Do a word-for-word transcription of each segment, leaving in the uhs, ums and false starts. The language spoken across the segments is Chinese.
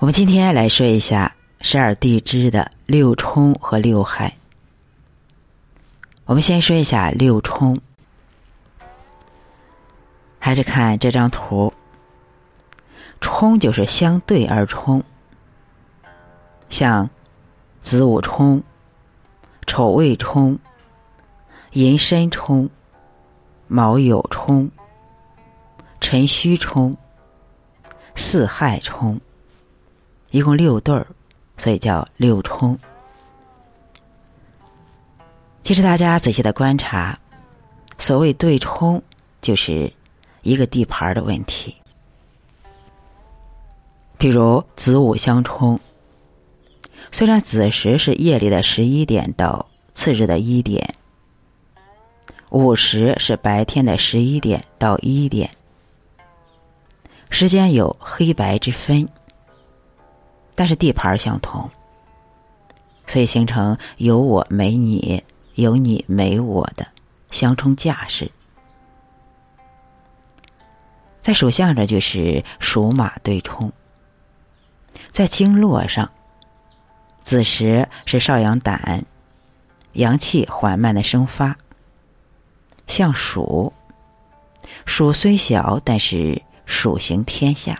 我们今天来说一下十二地支的六冲和六害。我们先说一下六冲，还是看这张图，冲就是相对而冲，像子午冲、丑未冲、寅申冲、卯酉冲、辰戌冲、巳亥冲，一共六对儿，所以叫六冲。其实大家仔细的观察，所谓对冲就是一个地盘的问题。比如子午相冲，虽然子时是夜里的十一点到次日的一点，午时是白天的十一点到一点，时间有黑白之分，但是地盘相同，所以形成有我没你、有你没我的相冲架势。在属相这就是属马对冲，在经络上，子时是少阳胆，阳气缓慢的生发，像鼠，鼠虽小，但是鼠行天下。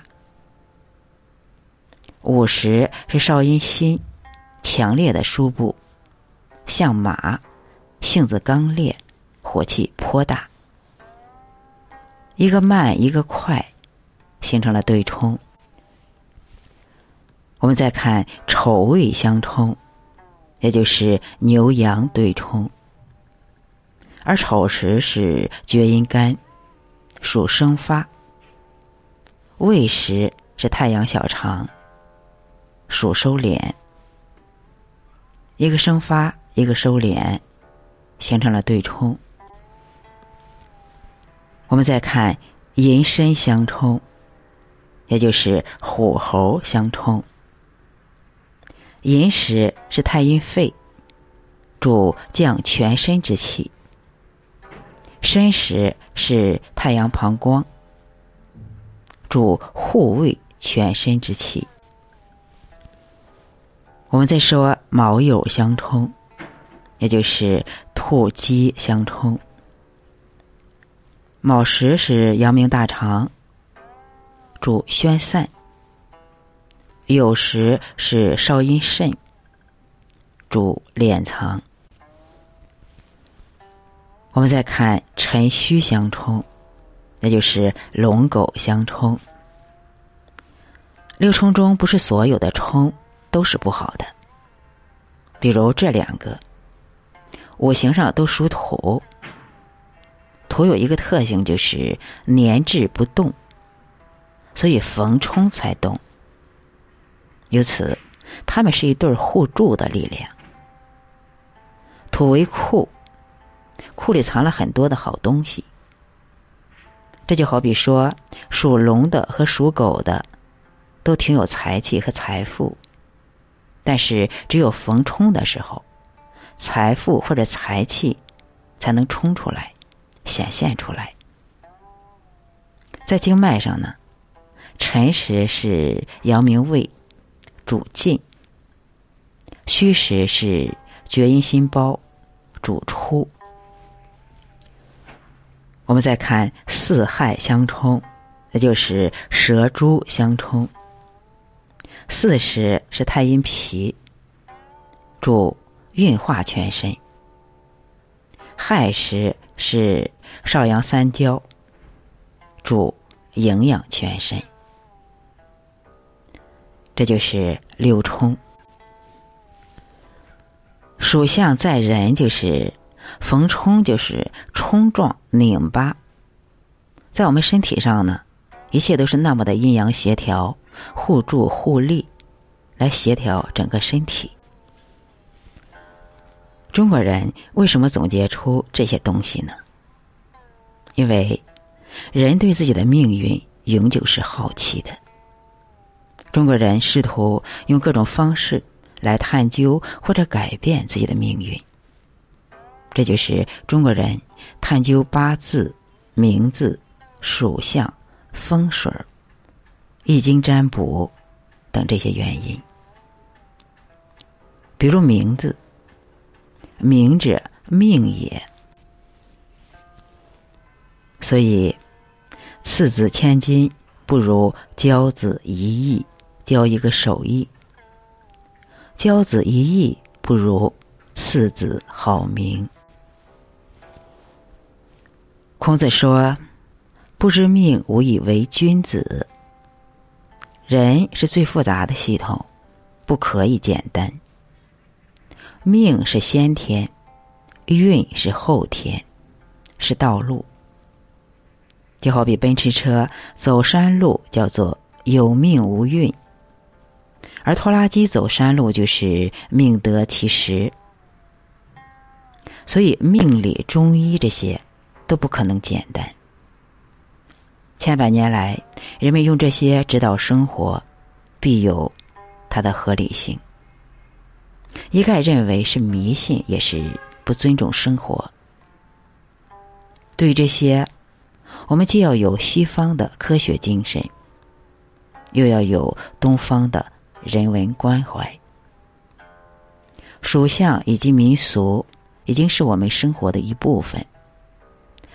午时是少阴心，强烈的输布，像马，性子刚烈，火气颇大，一个慢一个快，形成了对冲。我们再看丑未相冲，也就是牛羊对冲，而丑时是厥阴肝，属生发，未时是太阳小肠，属收敛，一个生发一个收敛，形成了对冲。我们再看寅申相冲，也就是虎猴相冲，寅时是太阴肺，主降全身之气，申时是太阳膀胱，主护卫全身之气。我们再说卯酉相冲，也就是兔鸡相冲，卯时是阳明大肠，主宣散，酉时是少阴肾，主敛藏。我们再看辰戌相冲，也就是龙狗相冲。六冲中不是所有的冲都是不好的，比如这两个五行上都属土，土有一个特性就是粘滞不动，所以逢冲才动，由此它们是一对互助的力量。土为库，库里藏了很多的好东西，这就好比说属龙的和属狗的都挺有财气和财富，但是只有逢冲的时候，财富或者财气才能冲出来，显现出来。在经脉上呢，辰时是阳明胃，主进，戌时是厥阴心包，主出。我们再看巳亥相冲，那就是蛇猪相冲，巳时是太阴脾，主运化全身，亥时是少阳三焦，主营养全身。这就是六冲。属相在人就是逢冲就是冲撞拧巴，在我们身体上呢，一切都是那么的阴阳协调，互助互利来协调整个身体。中国人为什么总结出这些东西呢？因为人对自己的命运永久是好奇的，中国人试图用各种方式来探究或者改变自己的命运，这就是中国人探究八字、名字、属相、风水、易经占卜、等这些原因。比如名字，名者命也，所以次子千金不如教子一艺，教一个手艺；教子一艺不如次子好名。孔子说，不知命，无以为君子。人是最复杂的系统，不可以简单。命是先天，运是后天，是道路。就好比奔驰车走山路叫做有命无运，而拖拉机走山路就是命得其时。所以命理、中医这些都不可能简单。千百年来，人们用这些指导生活，必有它的合理性。一概认为是迷信，也是不尊重生活。对于这些，我们既要有西方的科学精神，又要有东方的人文关怀。属相以及民俗已经是我们生活的一部分，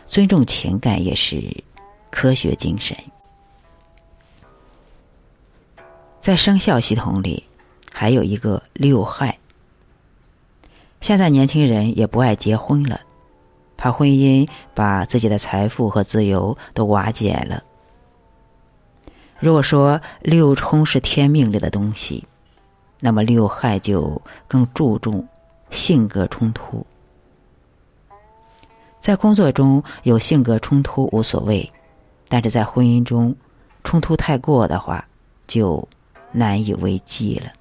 尊重情感也是科学精神。在生肖系统里，还有一个六害。现在年轻人也不爱结婚了，怕婚姻把自己的财富和自由都瓦解了。如果说六冲是天命里的东西，那么六害就更注重性格冲突。在工作中有性格冲突无所谓，但是在婚姻中冲突太过的话，就难以为继了。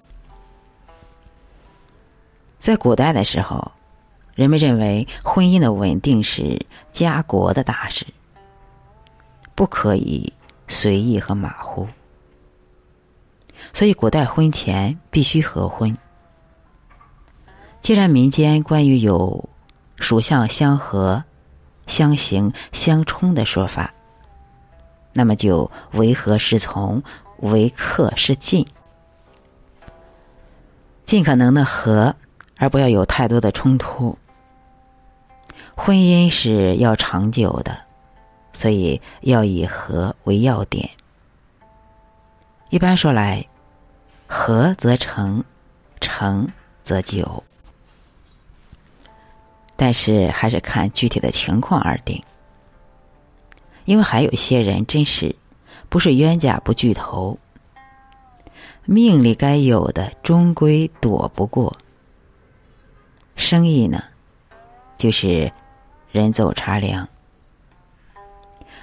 在古代的时候，人们认为婚姻的稳定是家国的大事，不可以随意和马虎，所以古代婚前必须合婚。既然民间关于有属相相合、相刑、相冲的说法，那么就为合是从，为克是进，尽可能的合，而不要有太多的冲突。婚姻是要长久的，所以要以和为要点。一般说来，和则成，成则久，但是还是看具体的情况而定。因为还有些人真是不是冤家不聚头，命里该有的终归躲不过。生意呢，就是人走茶凉，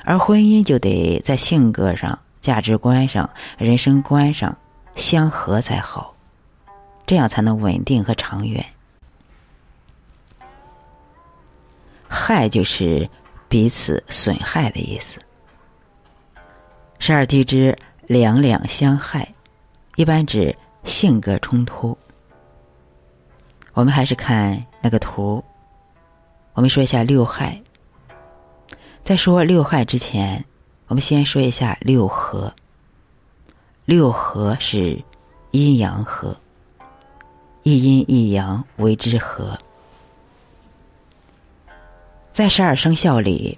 而婚姻就得在性格上、价值观上、人生观上相合才好，这样才能稳定和长远。害就是彼此损害的意思。十二地支两两相害，一般指性格冲突。我们还是看那个图，我们说一下六害。在说六害之前，我们先说一下六合。六合是阴阳合，一阴一阳为之合。在十二生肖里，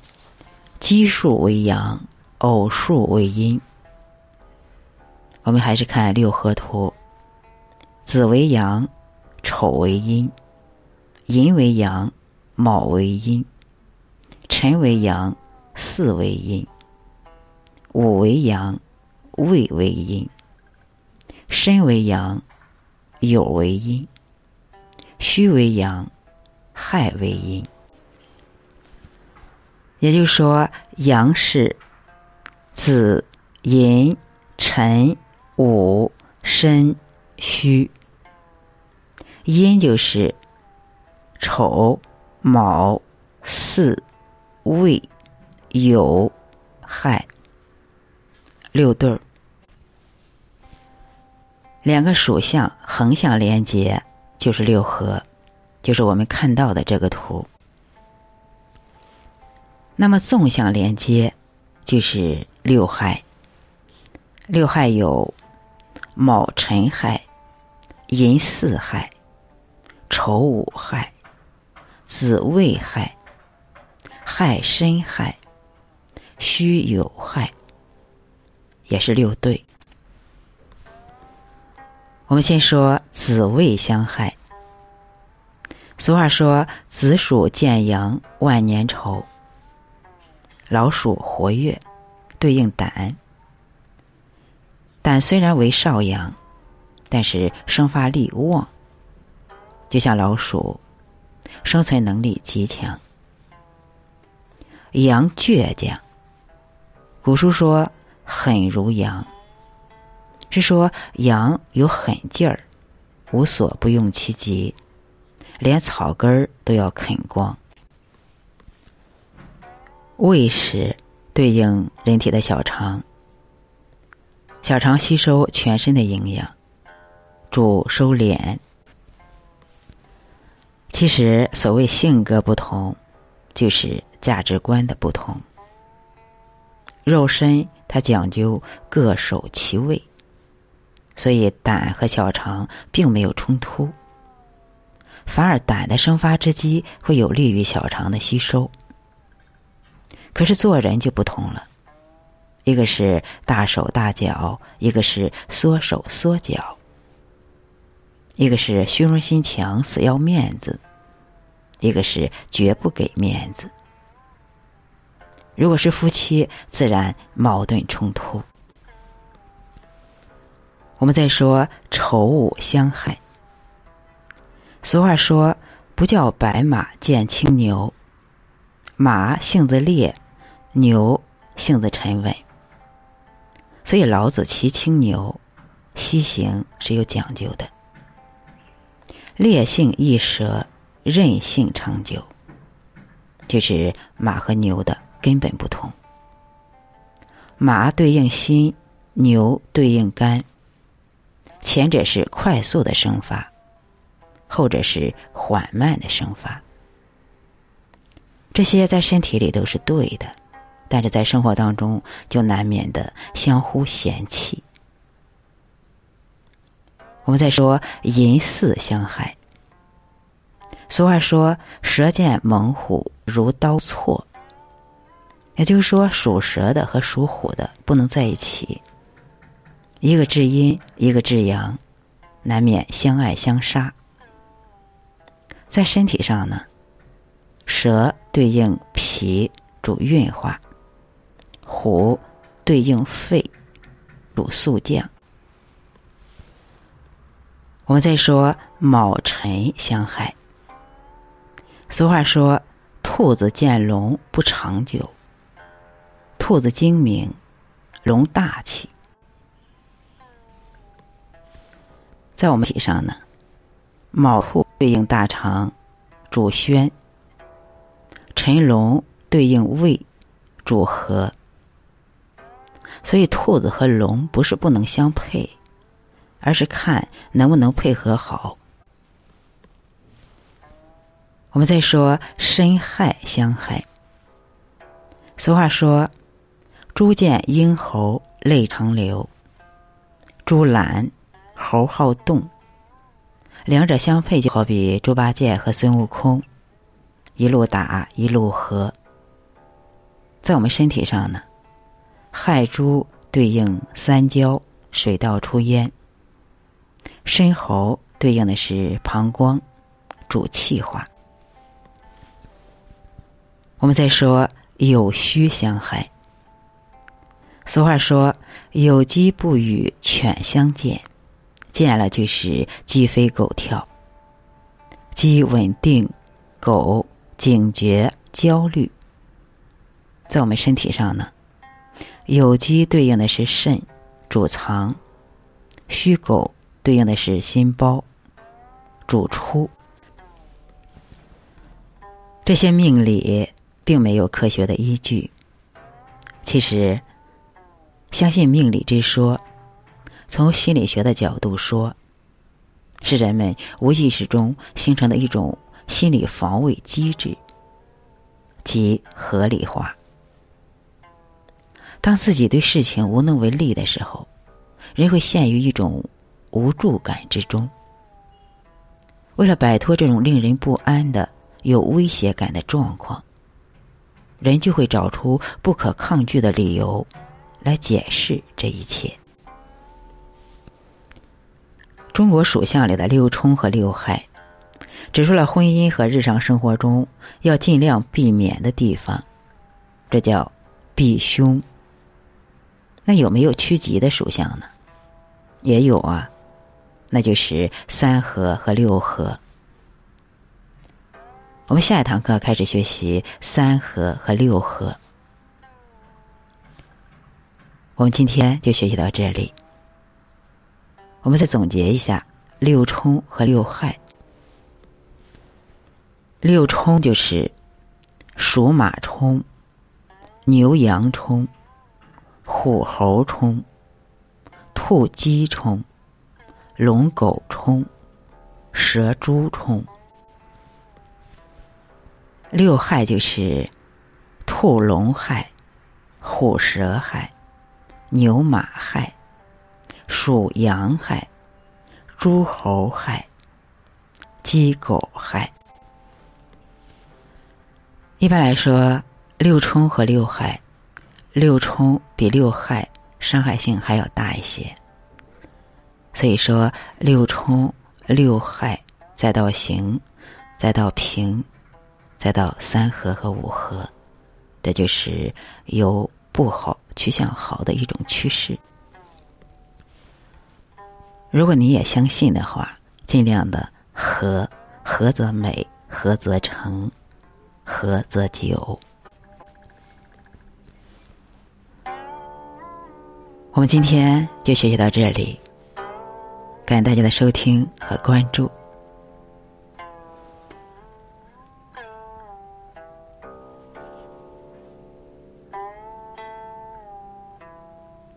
奇数为阳，偶数为阴。我们还是看六合图，子为阳，丑为阴，寅为阳，卯为阴，辰为阳，巳为阴，午为阳，未为阴，申为阳，酉为阴，戌为阳，亥为阴。也就是说，阳是子、寅、辰、午、申、戌；阴就是丑、卯、巳、未、酉、亥，六对儿。两个属相横向连接就是六合，就是我们看到的这个图。那么纵向连接就是六害。六害有卯辰亥、寅巳亥、丑午亥、子未亥、亥申亥、戌酉亥，也是六对。我们先说子未相害。俗话说子鼠见阳万年愁，老鼠活跃，对应胆。胆虽然为少阳，但是生发力旺，就像老鼠，生存能力极强。阳倔强，古书说狠如羊，是说羊有狠劲儿，无所不用其极，连草根儿都要啃光。胃食对应人体的小肠，小肠吸收全身的营养，主收敛。其实所谓性格不同，就是价值观的不同。肉身它讲究各守其位，所以胆和小肠并没有冲突，反而胆的生发之机会有利于小肠的吸收。可是做人就不同了，一个是大手大脚，一个是缩手缩脚，一个是虚荣心强死要面子，一个是绝不给面子。如果是夫妻，自然矛盾冲突。我们再说丑午相害。俗话说不叫白马见青牛，马性子烈，牛性子沉稳，所以老子骑青牛西行是有讲究的。烈性易折，韧性长久，这是马和牛的根本不同。马对应心，牛对应肝，前者是快速的生发，后者是缓慢的生发。这些在身体里都是对的，但是在生活当中就难免的相互嫌弃。我们再说寅巳相害。俗话说蛇见猛虎如刀错，也就是说属蛇的和属虎的不能在一起，一个至阴，一个至阳，难免相爱相杀。在身体上呢，蛇对应脾，主运化；虎对应肺，主肃降。我们再说卯辰相害。俗话说兔子见龙不长久，兔子精明，龙大气。在我们体上呢，卯兔对应大肠，主宣；辰龙对应胃，主和。所以兔子和龙不是不能相配，而是看能不能配合好。我们再说申亥相害。俗话说猪见鹰猴泪长流，猪懒猴好动，两者相配就好比猪八戒和孙悟空，一路打一路合。在我们身体上呢，亥猪对应三焦，水道出焉；申猴对应的是膀胱，主气化。我们再说酉戌相害。俗话说有鸡不与犬相见，见了就是鸡飞狗跳，鸡稳定，狗警觉焦虑。在我们身体上呢，有鸡对应的是肾，主藏；虚狗对应的是心包，主出。这些命理并没有科学的依据，其实相信命理之说，从心理学的角度说，是人们无意识中形成的一种心理防卫机制，即合理化。当自己对事情无能为力的时候，人会陷于一种无助感之中。为了摆脱这种令人不安的有威胁感的状况，人就会找出不可抗拒的理由来解释这一切。中国属相里的六冲和六害指出了婚姻和日常生活中要尽量避免的地方，这叫避凶。那有没有趋吉的属相呢？也有啊，那就是三合和六合。我们下一堂课开始学习三合和六合。我们今天就学习到这里。我们再总结一下六冲和六害。六冲就是属马冲、牛羊冲、虎猴冲、兔鸡冲、龙狗冲、蛇猪冲。六害就是兔龙害、虎蛇害、牛马害、鼠羊害、猪猴害、鸡狗害。一般来说，六冲和六害，六冲比六害伤害性还要大一些，所以说六冲、六害，再到刑，再到平，再到三合和五合，这就是由不好趋向好的一种趋势。如果你也相信的话，尽量的和，和则美，和则成，和则久。我们今天就学习到这里，感谢大家的收听和关注。